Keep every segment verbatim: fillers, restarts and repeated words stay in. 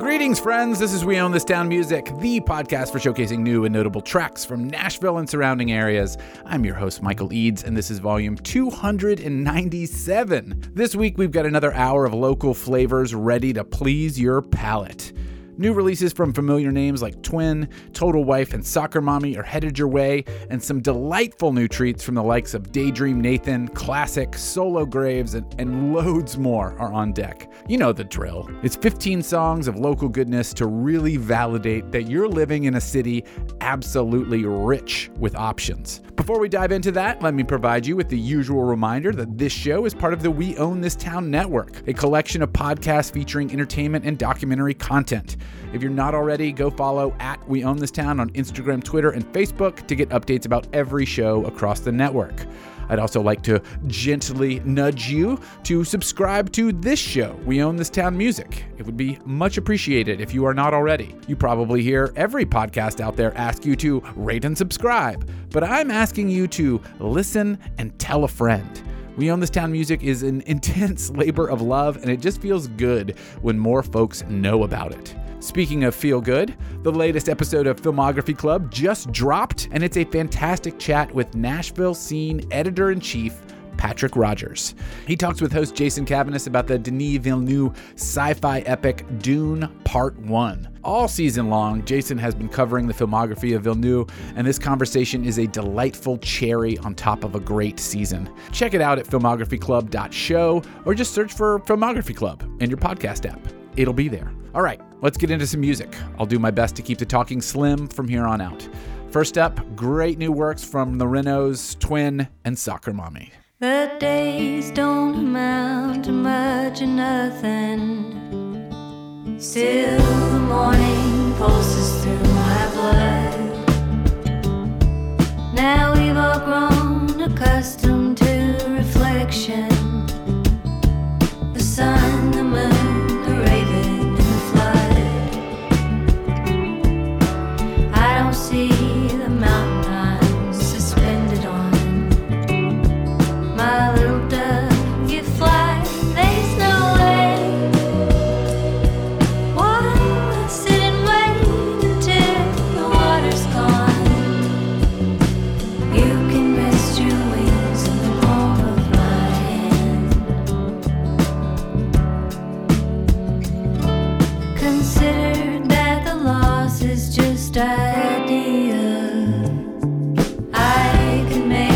Greetings, friends. This is We Own This Town Music, the podcast for showcasing new and notable tracks from Nashville and surrounding areas. I'm your host, Michael Eads, and this is volume two hundred ninety-seven. This week, we've got another hour of local flavors ready to please your palate. New releases from familiar names like Twin, Total Wife, and Soccer Mommy are headed your way, and some delightful new treats from the likes of Daydream Nathan, Classic, Solo Graves, and, and loads more are on deck. You know the drill. It's fifteen songs of local goodness to really validate that you're living in a city absolutely rich with options. Before we dive into that, let me provide you with the usual reminder that this show is part of the We Own This Town Network, a collection of podcasts featuring entertainment and documentary content. If you're not already, go follow at We Own This Town on Instagram, Twitter, and Facebook to get updates about every show across the network. I'd also like to gently nudge you to subscribe to this show, We Own This Town Music. It would be much appreciated if you are not already. You probably hear every podcast out there ask you to rate and subscribe, but I'm asking you to listen and tell a friend. We Own This Town Music is an intense labor of love, and it just feels good when more folks know about it. Speaking of feel good, the latest episode of Filmography Club just dropped, and it's a fantastic chat with Nashville scene editor-in-chief Patrick Rogers. He talks with host Jason Kavanis about the Denis Villeneuve sci-fi epic Dune Part one. All season long, Jason has been covering the filmography of Villeneuve, and this conversation is a delightful cherry on top of a great season. Check it out at filmography club dot show or just search for Filmography Club in your podcast app. It'll be there. All right, let's get into some music. I'll do my best to keep the talking slim from here on out. First up, great new works from The Renos, Twin, and Soccer Mommy. The days don't amount to much or nothing. Still the morning pulses through my blood. Now we've all grown accustomed to reflection. The sun, the moon, the raven, and the flood. I don't see the mountain I'm suspended on. My little dove, you fly, there's no way. Why sit and wait until the water's gone? You can rest your wings in the palm of my hand. Consider that the loss is just idea. I can make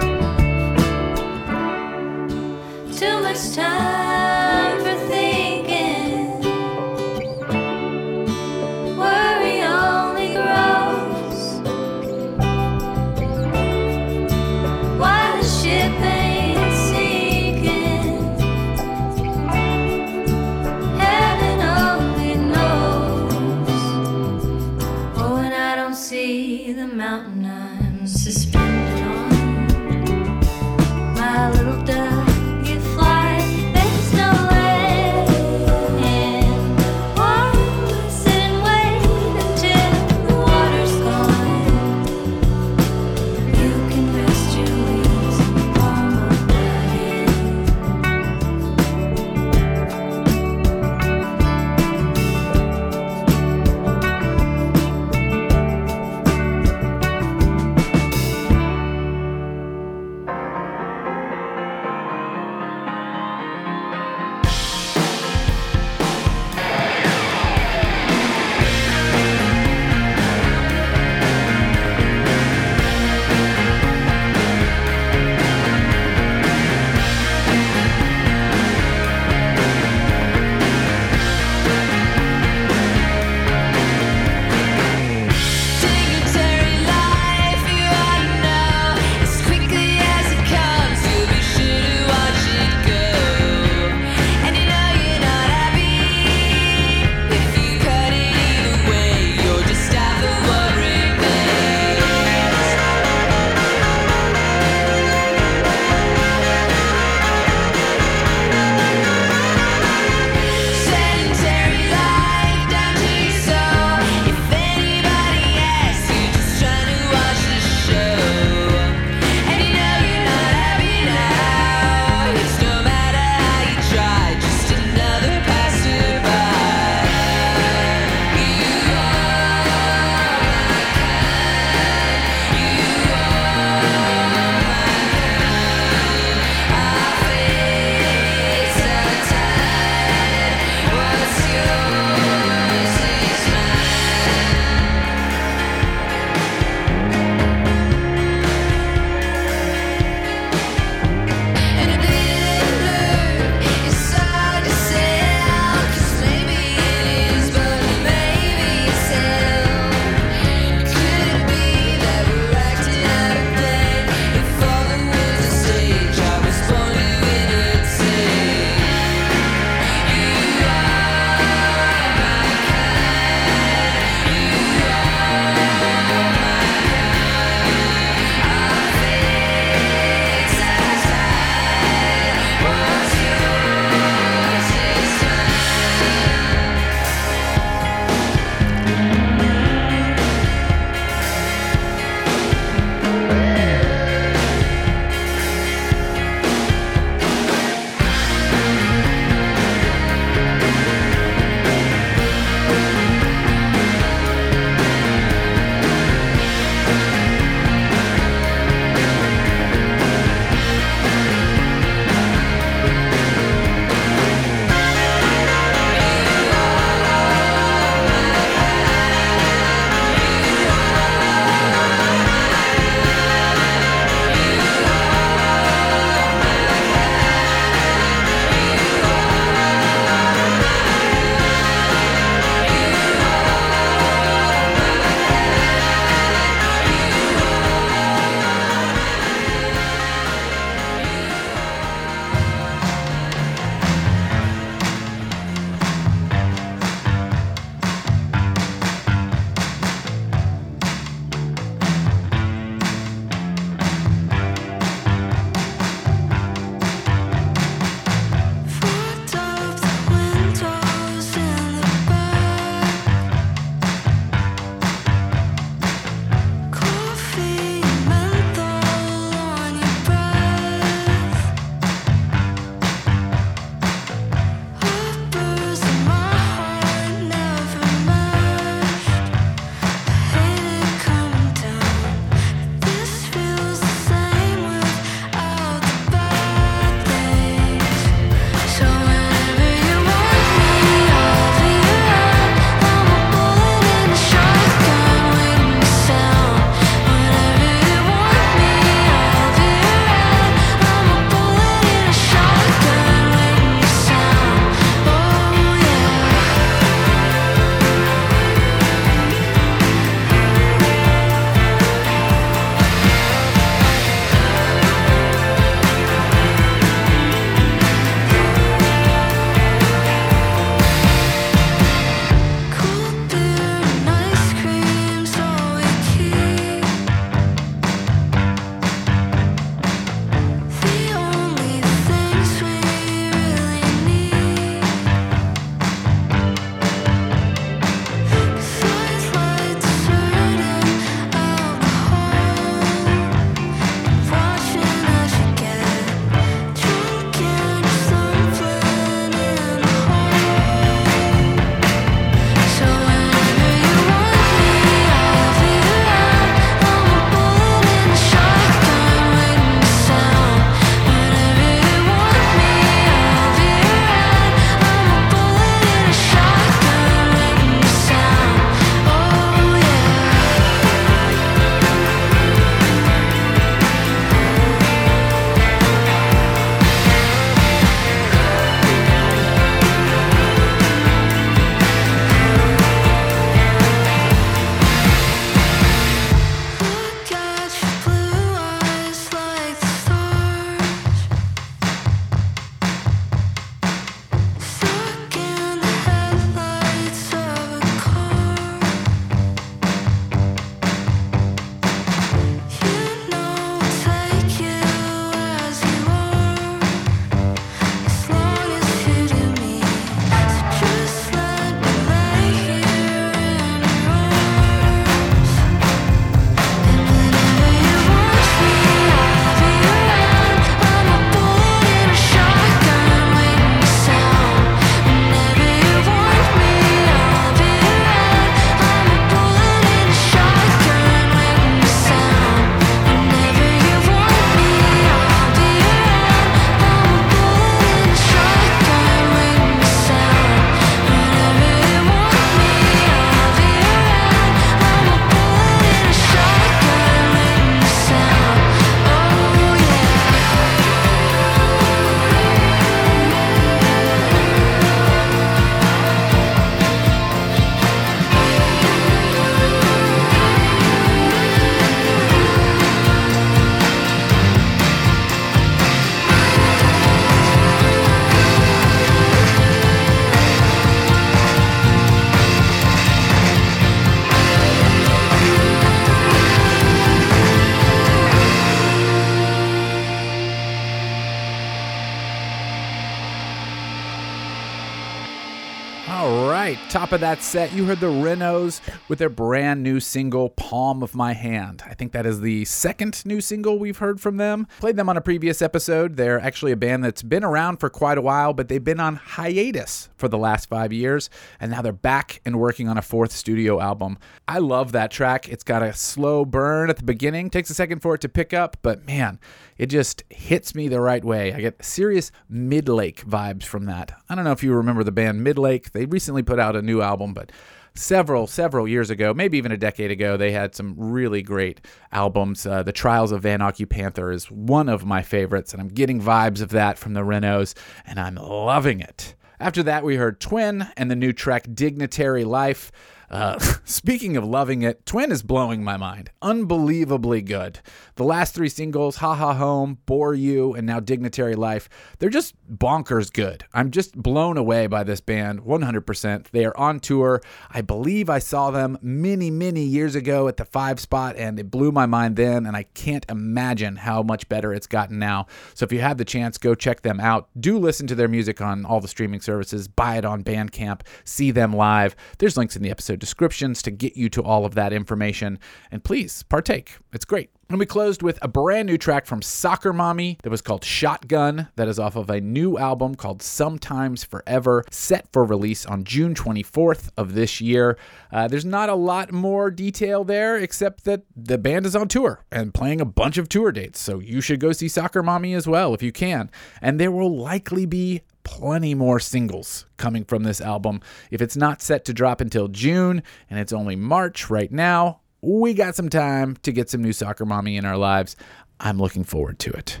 Top of that set, you heard the Renos with their brand new single, Palm of My Hand. I think that is the second new single we've heard from them. Played them on a previous episode. They're actually a band that's been around for quite a while, but they've been on hiatus for the last five years, and now they're back and working on a fourth studio album. I love that track. It's got a slow burn at the beginning. Takes a second for it to pick up, but man, it just hits me the right way. I get serious Midlake vibes from that. I don't know if you remember the band Midlake. They recently put out a new album, but several, several years ago, maybe even a decade ago, they had some really great albums. Uh, The Trials of Van Occupanther is one of my favorites, and I'm getting vibes of that from the Renos, and I'm loving it. After that, we heard Twin and the new track Dignitary Life. Uh, speaking of loving it, Twin is blowing my mind. Unbelievably good. The last three singles, Ha Ha Home, Bore You, and now Dignitary Life, they're just bonkers good. I'm just blown away by this band, one hundred percent. They are on tour. I believe I saw them many, many years ago at the Five Spot, and it blew my mind then, and I can't imagine how much better it's gotten now. So if you have the chance, go check them out. Do listen to their music on all the streaming services. Buy it on Bandcamp. See them live. There's links in the episode descriptions to get you to all of that information, and please partake. It's great. And we closed with a brand new track from Soccer Mommy that was called Shotgun, that is off of a new album called Sometimes Forever, set for release on June twenty-fourth of this year. Uh, there's not a lot more detail there, except that the band is on tour and playing a bunch of tour dates, so you should go see Soccer Mommy as well if you can. And there will likely be plenty more singles coming from this album. If it's not set to drop until June, and it's only March right now, we got some time to get some new Soccer Mommy in our lives. I'm looking forward to it.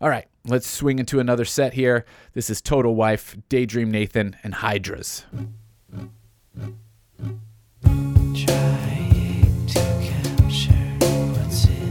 All right, let's swing into another set here. This is Total Wife, Daydream Nathan, and Hydras. Trying to capture what's in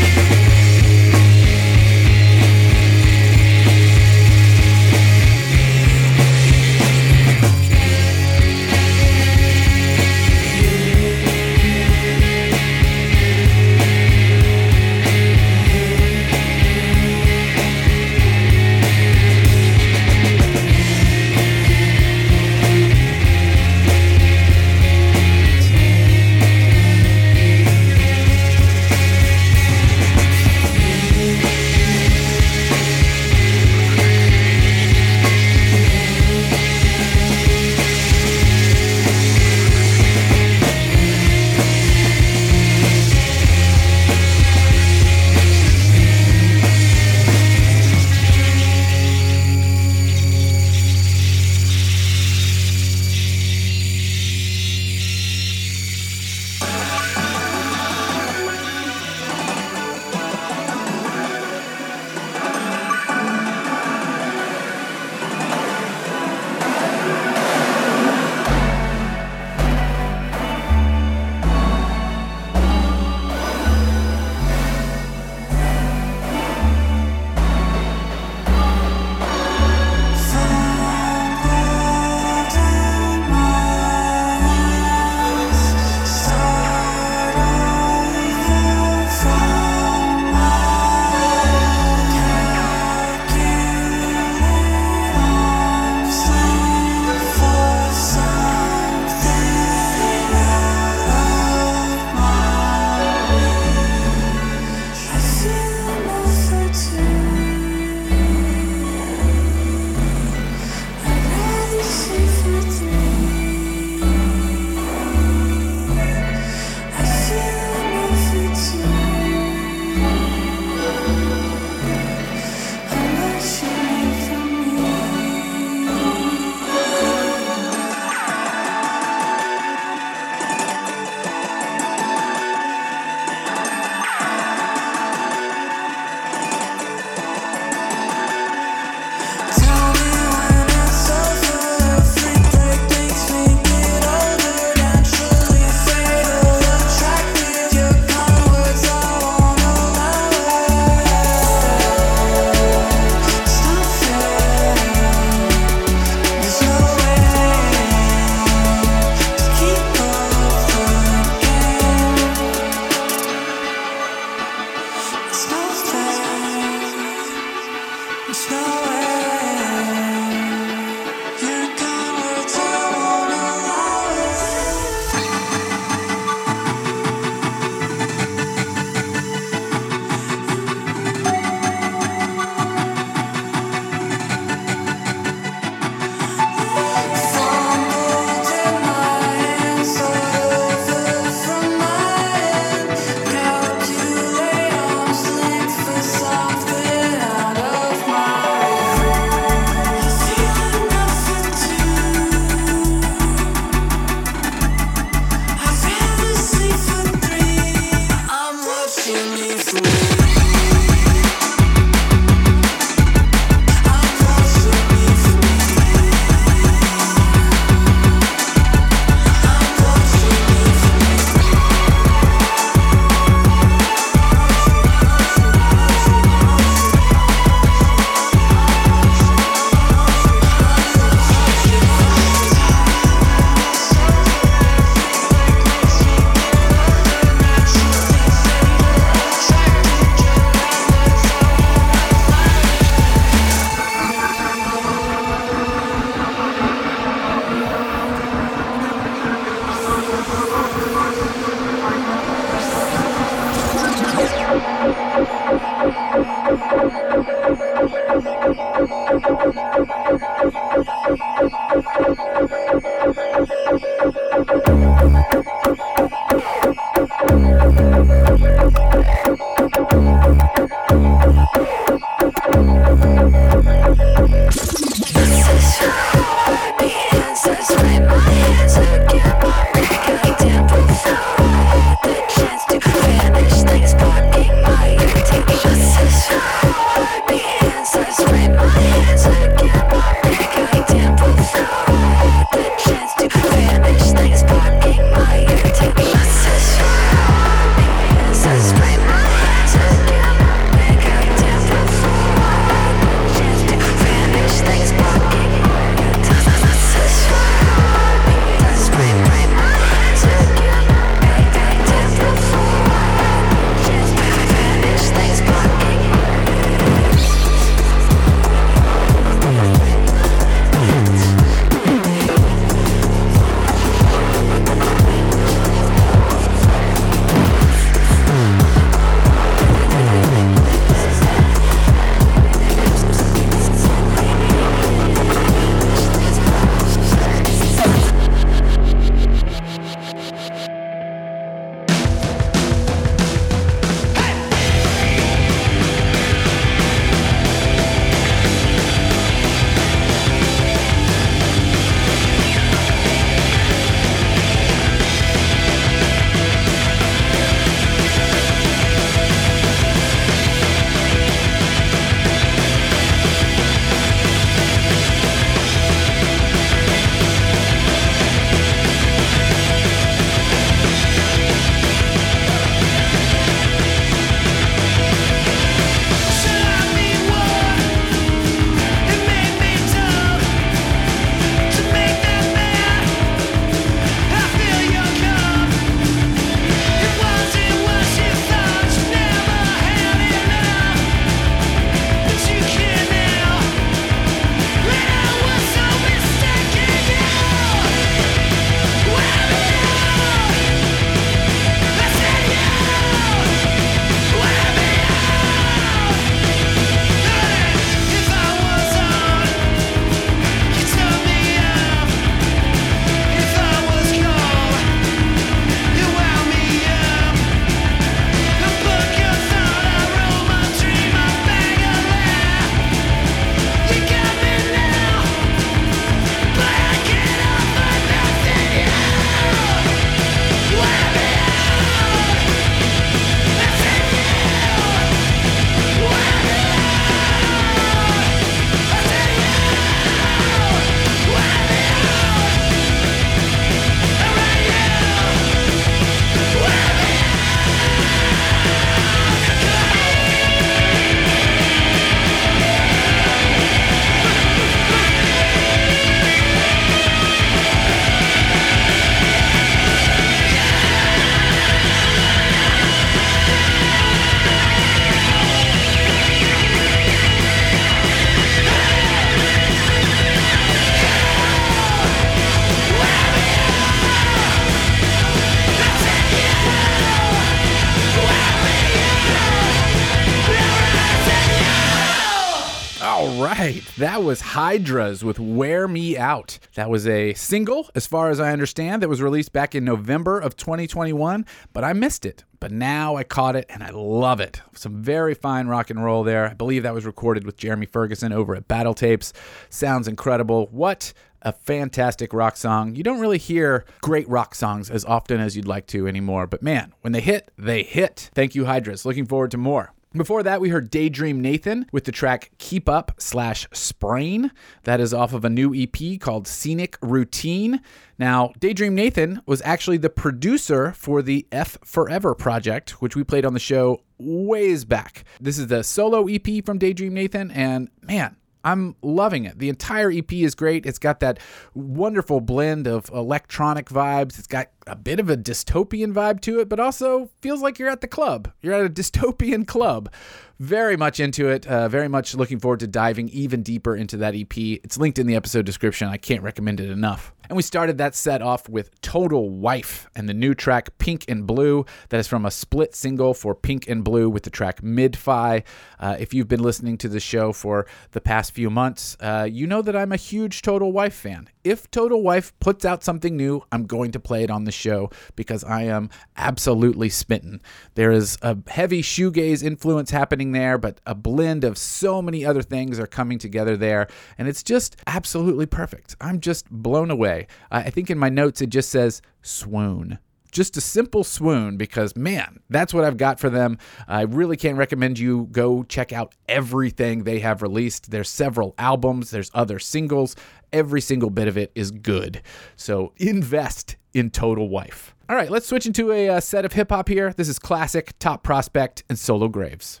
That was Hydras with Wear Me Out. That was a single, as far as I understand, that was released back in November of twenty twenty-one, but I missed it. But now I caught it, and I love it. Some very fine rock and roll there. I believe that was recorded with Jeremy Ferguson over at Battle Tapes. Sounds incredible. What a fantastic rock song. You don't really hear great rock songs as often as you'd like to anymore, but man, when they hit, they hit. Thank you, Hydras. Looking forward to more. Before that, we heard Daydream Nathan with the track Keep Up slash Sprain. That is off of a new E P called Scenic Routine. Now, Daydream Nathan was actually the producer for the F Forever project, which we played on the show ways back. This is the solo E P from Daydream Nathan, and man, I'm loving it. The entire E P is great. It's got that wonderful blend of electronic vibes. It's got a bit of a dystopian vibe to it, but also feels like you're at the club. You're at a dystopian club. Very much into it. Uh, very much looking forward to diving even deeper into that E P. It's linked in the episode description. I can't recommend it enough. And we started that set off with Total Wife and the new track Pink and Blue. That is from a split single for Pink and Blue with the track Mid-Fi. Uh, if you've been listening to the show for the past few months, uh, you know that I'm a huge Total Wife fan. If Total Wife puts out something new, I'm going to play it on the show because I am absolutely smitten. There is a heavy shoegaze influence happening there, but a blend of so many other things are coming together there, and it's just absolutely perfect. I'm just blown away. I think in my notes it just says swoon. Just a simple swoon because, man, that's what I've got for them. I really can't recommend you go check out everything they have released. There's several albums. There's other singles. Every single bit of it is good. So invest in Total Wife. All right, let's switch into a, a set of hip-hop here. This is Classic, Top Prospect, and Solo Graves.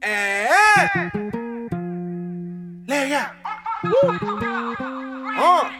Hey, hey. Lay out. Oh.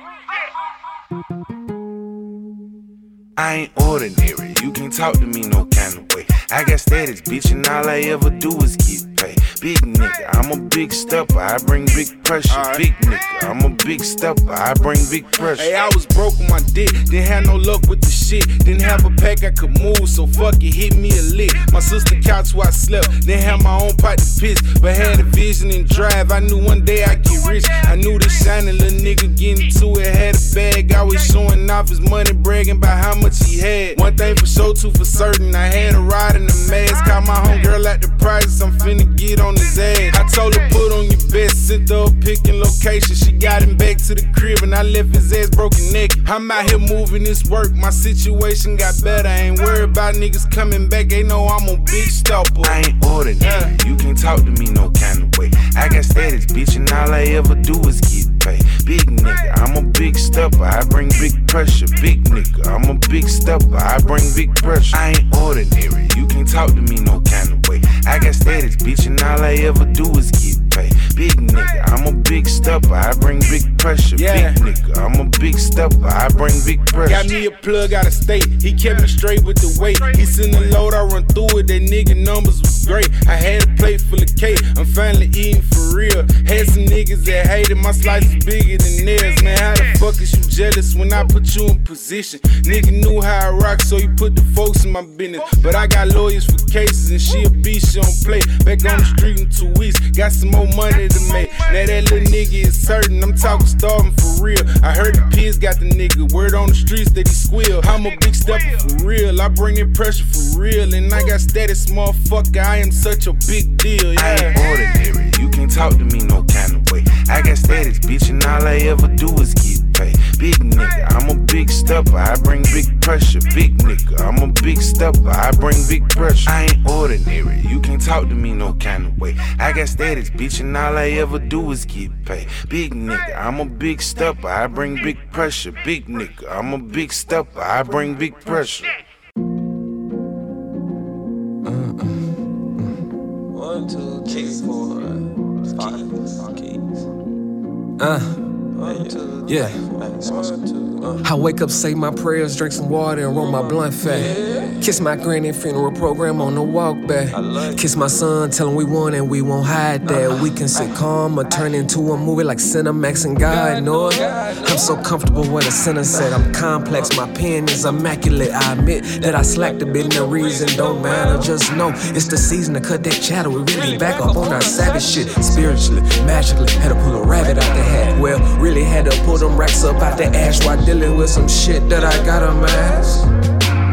I ain't ordinary, you can't talk to me no kind of way. I got status, bitch, and all I ever do is get paid. Big nigga, I'm a big stepper, I bring big pressure. Big nigga, I'm a big stepper, I bring big pressure. Hey, I was broke with my dick, didn't have no luck with the shit. Didn't have a pack I could move, so fuck it, hit me a lick. My sister couch where I slept, didn't have my own pot to piss. But had a vision and drive, I knew one day I'd get rich. I knew this shiny little nigga getting to it, had a bag. I was showing off his money, bragging about how much he had. One thing for sure, two for certain, I had a ride in the mask. Caught my homegirl at the prices, I'm finna get on his ass. I told her put on your best, sit up picking location. She got him back to the crib and I left his ass broken naked. I'm out here moving this work, my situation got better. I ain't worried about niggas coming back, they know I'm a big stopper. I ain't ordinary, yeah. You can't talk to me no kind of way. I got status, bitch, and all I ever do is get paid. Big nigga, I'm a big stepper, I bring big pressure. Big nigga, I'm a big Big stepper, I bring big pressure. I ain't ordinary, you can't talk to me no kind of way. I got status, bitch, and all I ever do is get paid. Big nigga, I'm a big stepper, I bring big pressure. Yeah. Big nigga, I'm a big stepper, I bring big pressure. Got me a plug out of state, he kept me straight with the weight. He send a load, I run through it, that nigga numbers was great. I had a plate full of cake, I'm finally eating for real. Had some niggas that hated, my slice is bigger than theirs. Man, how the fuck is you jealous when I put you in position? Nigga knew how I rock, so he put the folks in my business. But I got lawyers for cases, and she a beast, she don't play. Back on the street in two weeks, got some more money to make. Now that little nigga is certain, I'm talking starving for real. I heard the pigs got the nigga, word on the streets that he squeal. I'm a big stepper for real, I bring in pressure for real. And I got status, motherfucker, I am such a big deal, yeah. I ain't ordinary, you can't talk to me no kind of way. I got status, bitch, and all I ever do is get paid. Big nigga, I'm a big stepper, I bring big pressure. Big nigga, I'm a big stepper, I bring big pressure. I ain't ordinary, you can't talk to me no kind of way. I got status, bitch, and all I ever do is get paid. Big nigga, I'm a big stepper, I bring big pressure. Big nigga, I'm a big stepper, I bring big pressure. One, two, three, four, five, six. Yeah. I wake up, say my prayers, drink some water, and roll my blunt fat. Kiss my granny, funeral program on the walk back. Kiss my son, tell him we won and we won't hide that. We can sit calm or turn into a movie like Cinemax and God, no. I'm so comfortable with a center set. I'm complex, my pen is immaculate. I admit that I slacked a bit, no reason don't matter. Just know it's the season to cut that chatter. We really back up on our savage shit. Spiritually, magically, had to pull a rabbit out the hat. Well, really had to pull them racks up out the ash while dealing with some shit that I gotta mask.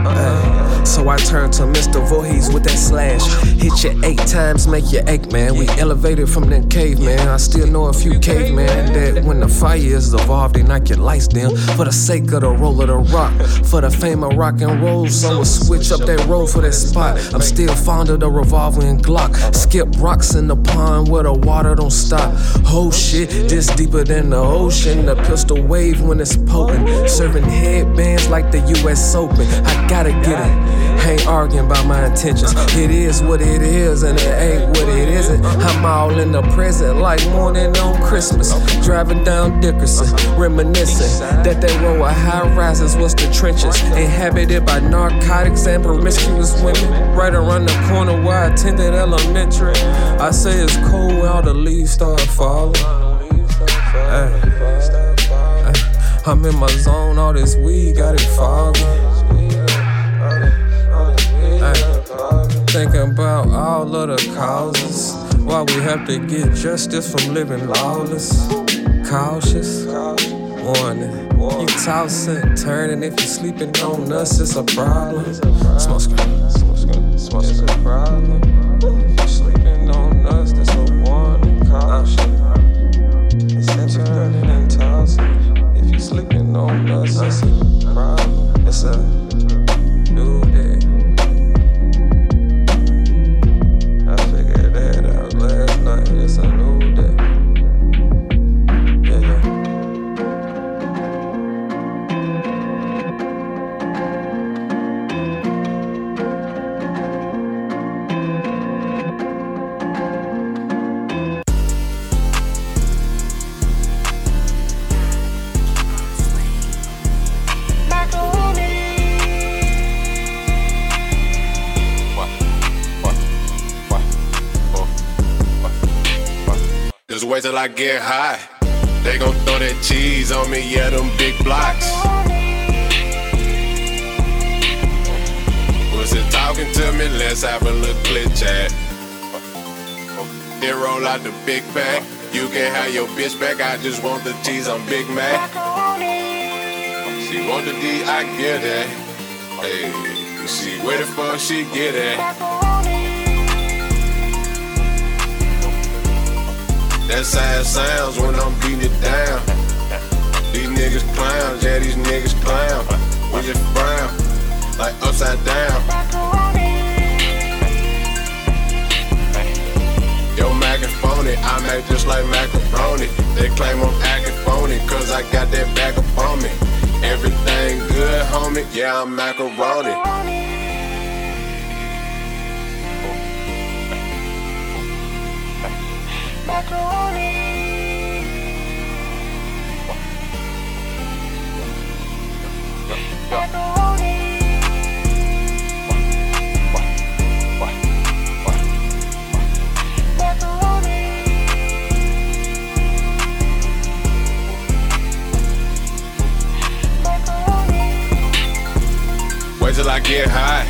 Uh, so I turned to Mister Voorhees with that slash. Hit you eight times, make you ache, man. We elevated from that caveman. I still know a few cavemen that when the fire is evolved, they knock your lights down. For the sake of the roll of the rock, for the fame of rock and roll, some will switch up that road for that spot. I'm still fond of the revolver and Glock. Skip rocks in the pond where the water don't stop. Oh shit, this deeper than the ocean. The pistol wave when it's potent. Serving headbands like the U S Open. I gotta get it. Ain't arguing about my intentions. It is what it is, and it ain't what it isn't. I'm all in the present, like morning on Christmas. Driving down Dickerson, reminiscing that they row of high rises was the trenches, inhabited by narcotics and promiscuous women. Right around the corner where I attended elementary. I say it's cold, all the leaves start falling. Ay. I'm in my zone all this week, got it foggy. Ay, thinking about all of the causes, why we have to get justice from living lawless. Cautious, warning. You tossing, turning, if you're sleeping on us, it's a problem. Smoke screen, smoke screen, smoke screen, it's a problem. Sleeping on us, it's a problem, it's a new day. I figured that out last night, it's a new day. Wait till I get high. They gon' throw that cheese on me, yeah, them big blocks. Pussy talking to me, let's have a little clip chat. Then roll out the big bag. You can have your bitch back, I just want the cheese on Big Mac. She want the D, I get it. Hey, she waited for, she get it. That's how it sounds when I'm beating it down. These niggas clowns, yeah, these niggas clowns. We just brown, like upside down. Yo, macaroni, I act just like macaroni. They claim I'm acting phony, cause I got that back up on me. Everything good, homie, yeah, I'm macaroni. Macaroni. Macaroni. Macaroni. Macaroni. Wait till I get high.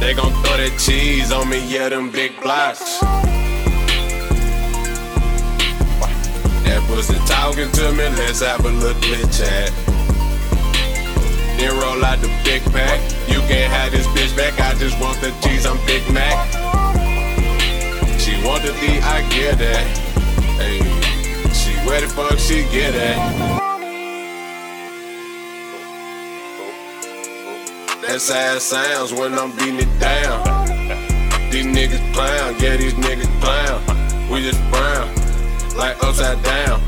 They gon' throw that cheese on me, yeah, them big blocks. That pussy talking to me, let's have a little bit chat. Then roll out the big pack. You can't have this bitch back, I just want the cheese, I'm Big Mac. She want the D, I get that. Hey, she where the fuck she get at? That's how it sounds when I'm beating it down. These niggas clown, yeah, these niggas clown. We just brown, like upside down.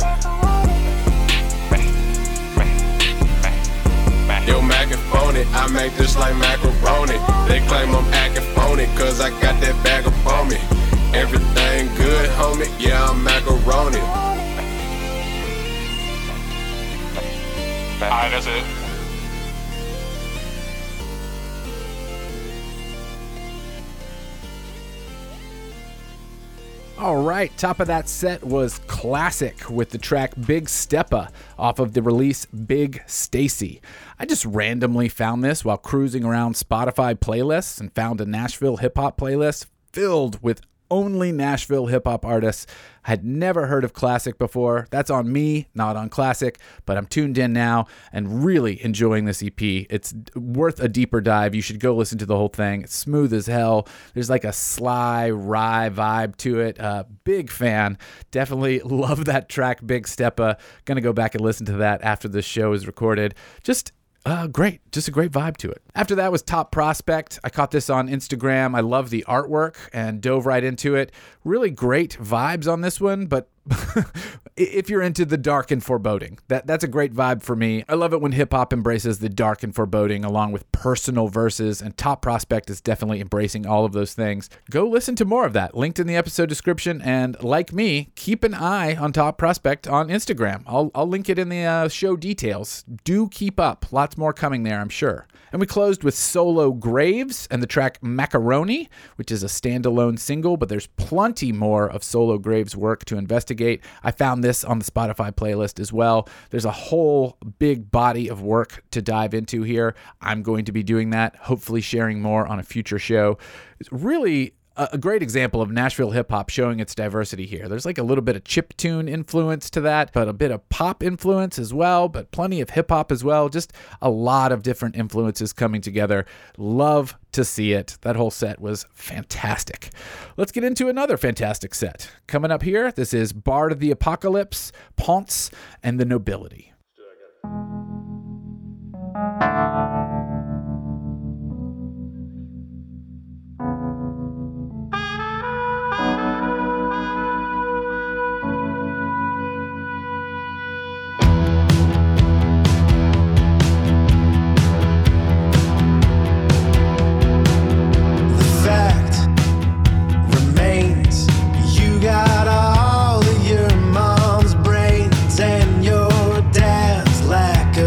Yo, macaroni, I make this like macaroni. They claim I'm acting phony, cause I got that bag up on me. Everything good, homie, yeah, I'm macaroni. Alright, that's it. All right, top of that set was Classic with the track Big Steppa off of the release Big Stacy. I just randomly found this while cruising around Spotify playlists and found a Nashville hip-hop playlist filled with only Nashville hip-hop artists. I had never heard of Classic before. That's on me, not on Classic, but I'm tuned in now and really enjoying this E P. It's worth a deeper dive. You should go listen to the whole thing. It's smooth as hell. There's like a sly, wry vibe to it. Uh, big fan. Definitely love that track, Big Steppa. Gonna go back and listen to that after this show is recorded. Just Uh, great. Just a great vibe to it. After that was Top Prospect. I caught this on Instagram. I love the artwork and dove right into it. Really great vibes on this one, but if you're into the dark and foreboding, that that's a great vibe for me. I love it when hip-hop embraces the dark and foreboding along with personal verses, and Top Prospect is definitely embracing all of those things. Go listen to more of that, linked in the episode description, and like me, keep an eye on Top Prospect on Instagram. I'll, I'll link it in the uh, show details. Do keep up. Lots more coming there, I'm sure. And we closed with Solo Graves and the track Macaroni, which is a standalone single, but there's plenty more of Solo Graves' work to investigate. I found this on the Spotify playlist as well. There's a whole big body of work to dive into here. I'm going to be doing that, hopefully sharing more on a future show. It's really a great example of Nashville hip-hop showing its diversity here. There's like a little bit of chiptune influence to that, but a bit of pop influence as well, but plenty of hip-hop as well. Just a lot of different influences coming together. Love to see it. That whole set was fantastic. Let's get into another fantastic set. Coming up here, this is Bard of the Apocalypse, Ponce, and The Nobility. Got all of your mom's brains and your dad's lack of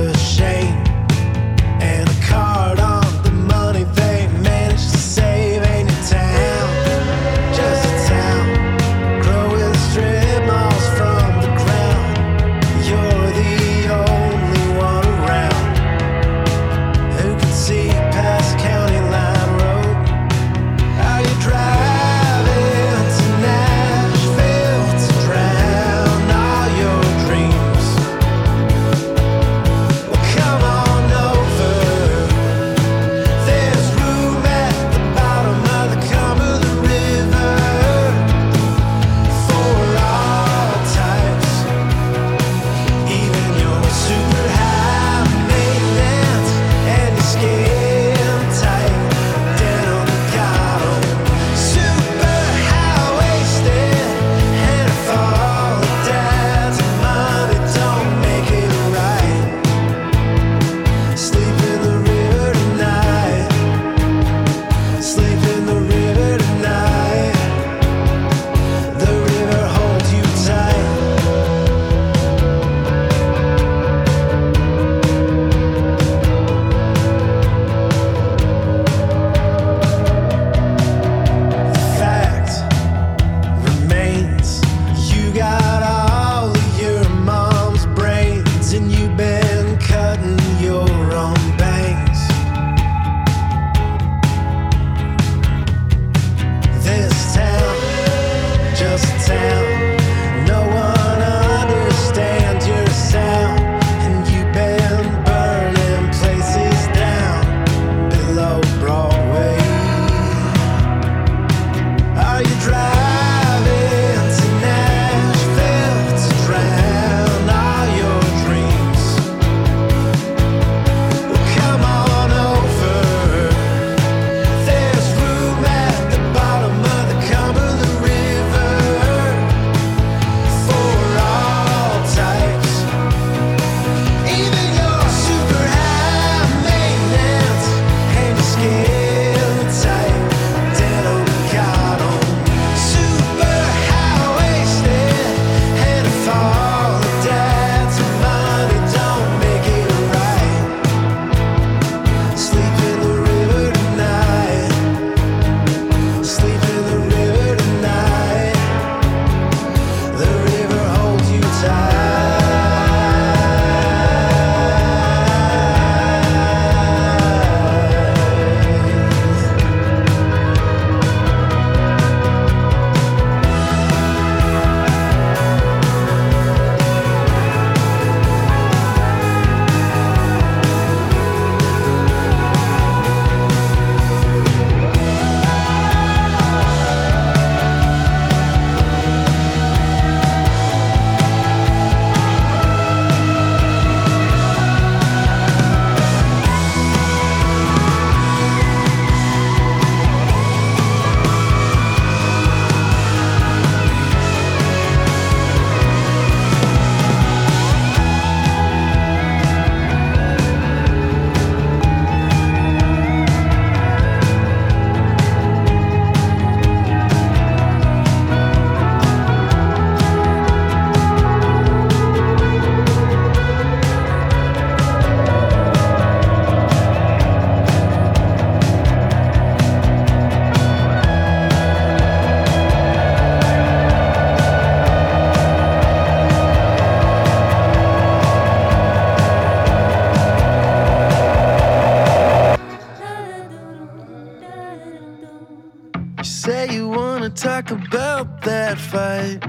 think about that fight,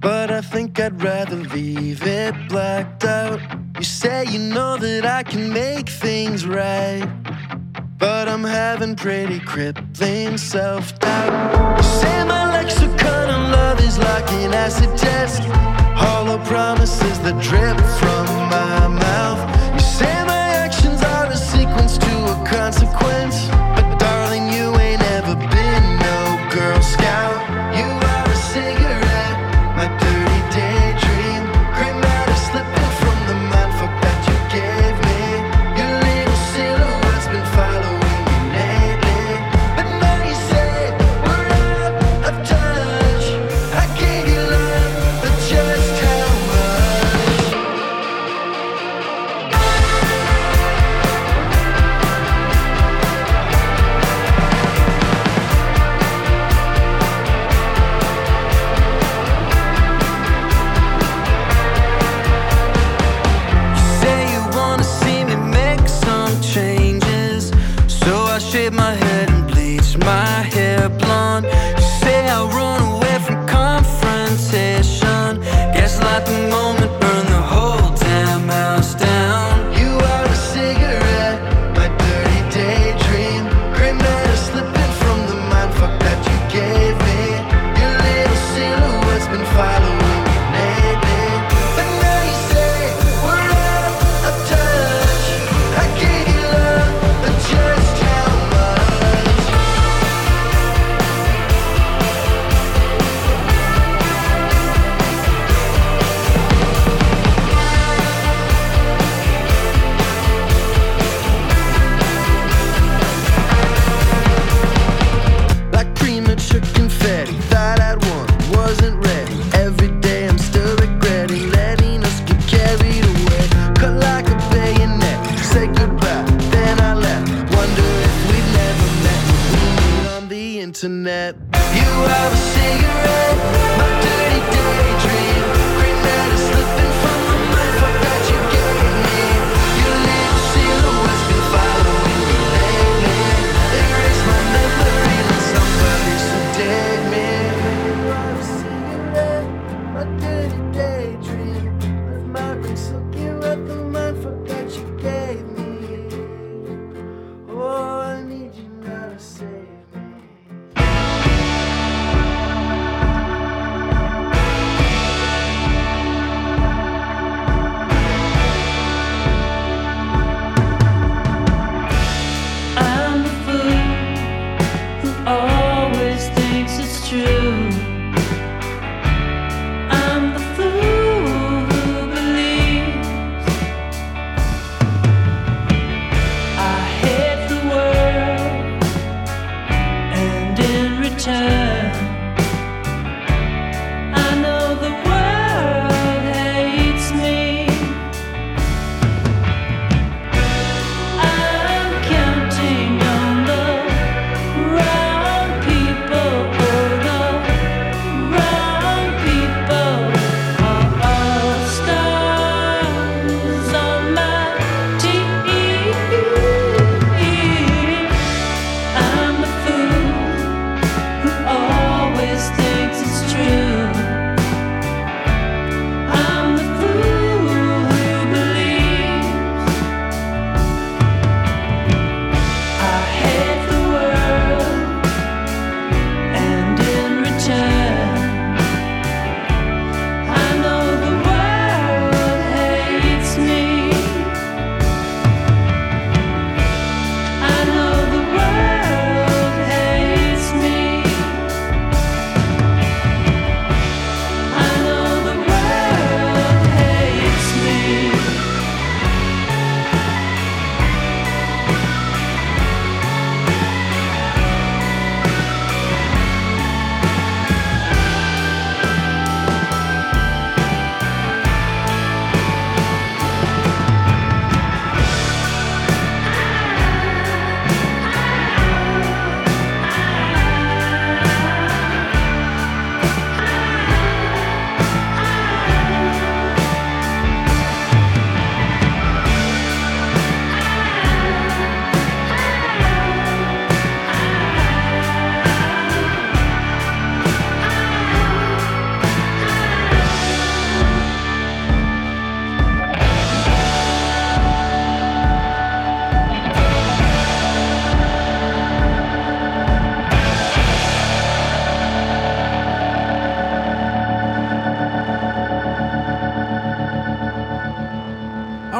but I think I'd rather leave it blacked out. You say you know that I can make things right, but I'm having pretty crippling self-doubt. You say my lexicon of love is like an acid test, hollow promises that drip from my mouth. You say my actions are a sequence to a consequence, but darling, you ain't ever been no Girl Scout. You are a cigarette, my dirty daydream, grim matter slipping from the mindfuck that you gave me. Your little silhouette's been following me lately, but now you say we're out of touch. I gave you love, but just how much? You say you wanna see me make some changes, so I shave my head and bleach my hair blonde. You say I run away from confrontation, gaslight the moment, burn the whole damn house down. you are a cigarette, my dirty daydream, gray matter slipping from the mindfuck that you gave me. Your little silhouette's been following me lately, but now you say we're out of touch. I gave you love, but just how much? Like premature confetti, thought I'd won, wasn't ready. Every day I'm still regretting letting us get carried away. Cut like a bayonet, said goodbye, then I left. Wonder if we never met, we meet on the internet. You are a cigarette, my dirty daydream, green matter slipping from the mindfuck that you gave me. Your little silhouette's been following me lately, erase my memory, let somebody sedate me. You are a cigarette, my dirty daydream, with my ring soaking wet the mindfuck that you gave me. Oh, I need you now to save me.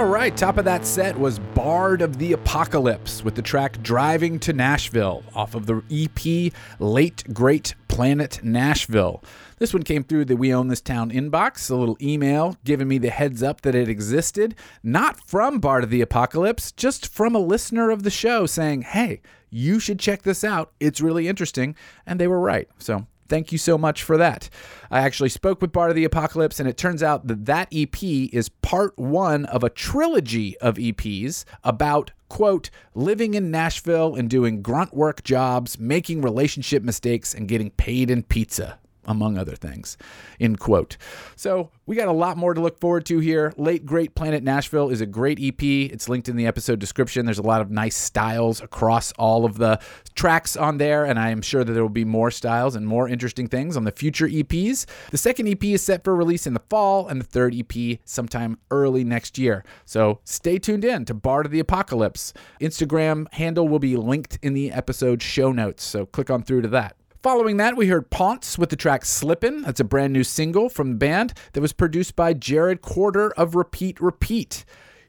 All right, top of that set was Bard of the Apocalypse with the track Driving to Nashville off of the E P Late Great Planet Nashville. This one came through the We Own This Town inbox, a little email giving me the heads up that it existed, not from Bard of the Apocalypse, just from a listener of the show saying, hey, you should check this out. It's really interesting. And they were right. So thank you so much for that. I actually spoke with Bard of the Apocalypse, and it turns out that that E P is part one of a trilogy of E Ps about, quote, living in Nashville and doing grunt work jobs, making relationship mistakes, and getting paid in pizza, among other things, end quote. So we got a lot more to look forward to here. Late Great Planet Nashville is a great E P. It's linked in the episode description. There's a lot of nice styles across all of the tracks on there, and I am sure that there will be more styles and more interesting things on the future E Ps. The second E P is set for release in the fall, and the third E P sometime early next year. So stay tuned in to Bard of the Apocalypse. Instagram handle will be linked in the episode show notes, so click on through to that. Following that, we heard Ponce with the track Slippin'. That's a brand new single from the band that was produced by Jared Quarter of Repeat Repeat.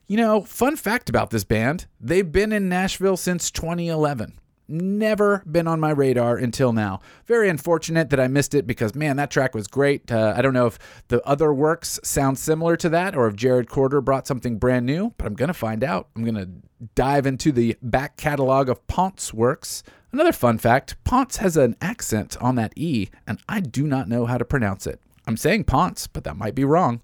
You know, fun fact about this band, they've been in Nashville since twenty eleven. Never been on my radar until now. Very unfortunate that I missed it because, man, that track was great. Uh, I don't know if the other works sound similar to that or if Jared Quarter brought something brand new, but I'm going to find out. I'm going to dive into the back catalog of Ponce works. Another fun fact, Ponce has an accent on that E, and I do not know how to pronounce it. I'm saying Ponce, but that might be wrong.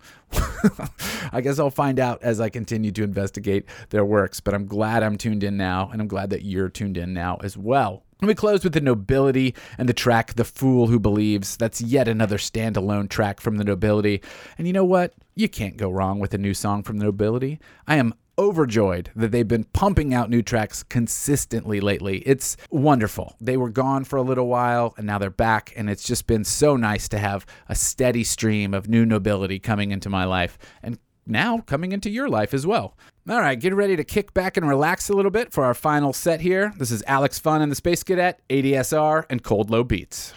I guess I'll find out as I continue to investigate their works, but I'm glad I'm tuned in now, and I'm glad that you're tuned in now as well. And we close with The Nobility and the track The Fool Who Believes. That's yet another standalone track from The Nobility. And you know what? You can't go wrong with a new song from The Nobility. I am overjoyed that they've been pumping out new tracks consistently lately. It's wonderful. They were gone for a little while and now they're back, and it's just been so nice to have a steady stream of new Nobility coming into my life and now coming into your life as well. All right, get ready to kick back and relax a little bit for our final set here. This is Alex Fun and the Space Cadet, A D S R, and Cold Low Beats.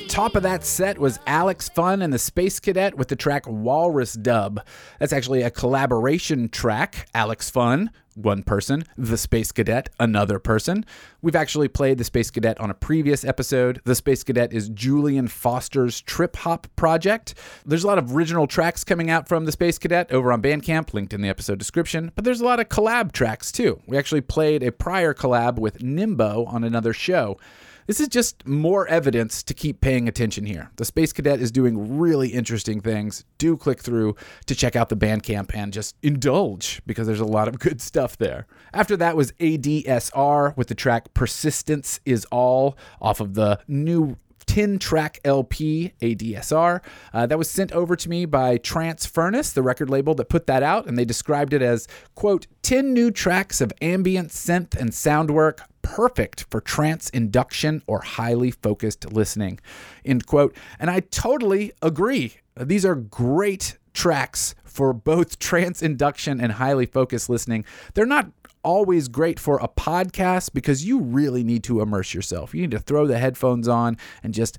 right, top of that set was Alex Fun and the Space Cadet with the track Walrus Dub. That's actually a collaboration track. Alex Fun, one person, the Space Cadet, another person. We've actually played the Space Cadet on a previous episode. The Space Cadet is Julian Foster's trip hop project. There's a lot of original tracks coming out from the Space Cadet over on Bandcamp, linked in the episode description, but there's a lot of collab tracks too. We actually played a prior collab with Nimbo on another show. This is just more evidence to keep paying attention here. The Space Cadet is doing really interesting things. Do click through to check out the Bandcamp and just indulge, because there's a lot of good stuff there. After that was A D S R with the track Persistence Is All off of the new ten-track L P, A D S R. Uh, that was sent over to me by Trance Furnace, the record label that put that out, and they described it as, quote, ten new tracks of ambient synth and sound work, perfect for trance induction or highly focused listening, end quote. And I totally agree. These are great tracks for both trance induction and highly focused listening. They're not always great for a podcast because you really need to immerse yourself. You need to throw the headphones on and just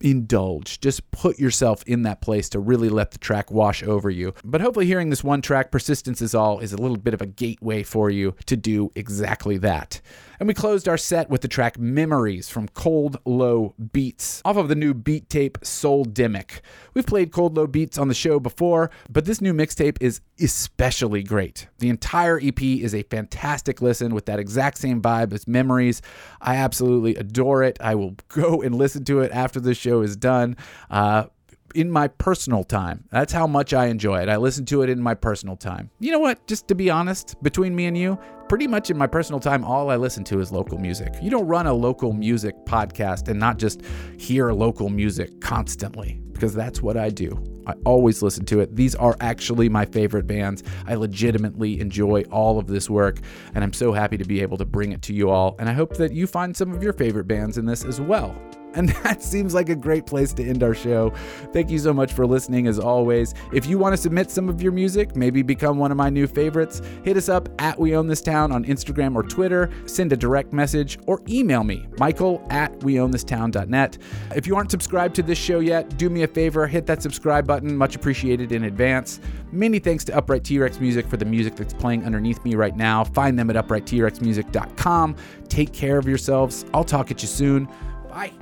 indulge. Just put yourself in that place to really let the track wash over you. But hopefully hearing this one track, Persistence Is All, is a little bit of a gateway for you to do exactly that. And we closed our set with the track Memories from Cold Low Beats off of the new beat tape Soul-Demic. We've played Cold Low Beats on the show before, but this new mixtape is especially great. The entire E P is a fantastic listen with that exact same vibe as Memories. I absolutely adore it. I will go and listen to it after the show is done uh in my personal time. That's how much I enjoy it. I listen to it in my personal time. You know what? Just to be honest, between me and you, pretty much in my personal time, all I listen to is local music. You don't run a local music podcast and not just hear local music constantly, because that's what I do. I always listen to it. These are actually my favorite bands. I legitimately enjoy all of this work, and I'm so happy to be able to bring it to you all. And I hope that you find some of your favorite bands in this as well. And that seems like a great place to end our show. Thank you so much for listening, as always. If you want to submit some of your music, maybe become one of my new favorites, hit us up at We Own This Town on Instagram or Twitter, send a direct message, or email me, michael at weownthistown.net. If you aren't subscribed to this show yet, do me a favor, hit that subscribe button, much appreciated in advance. Many thanks to Upright T-Rex Music for the music that's playing underneath me right now. Find them at upright t rex music dot com. Take care of yourselves. I'll talk at you soon. Bye.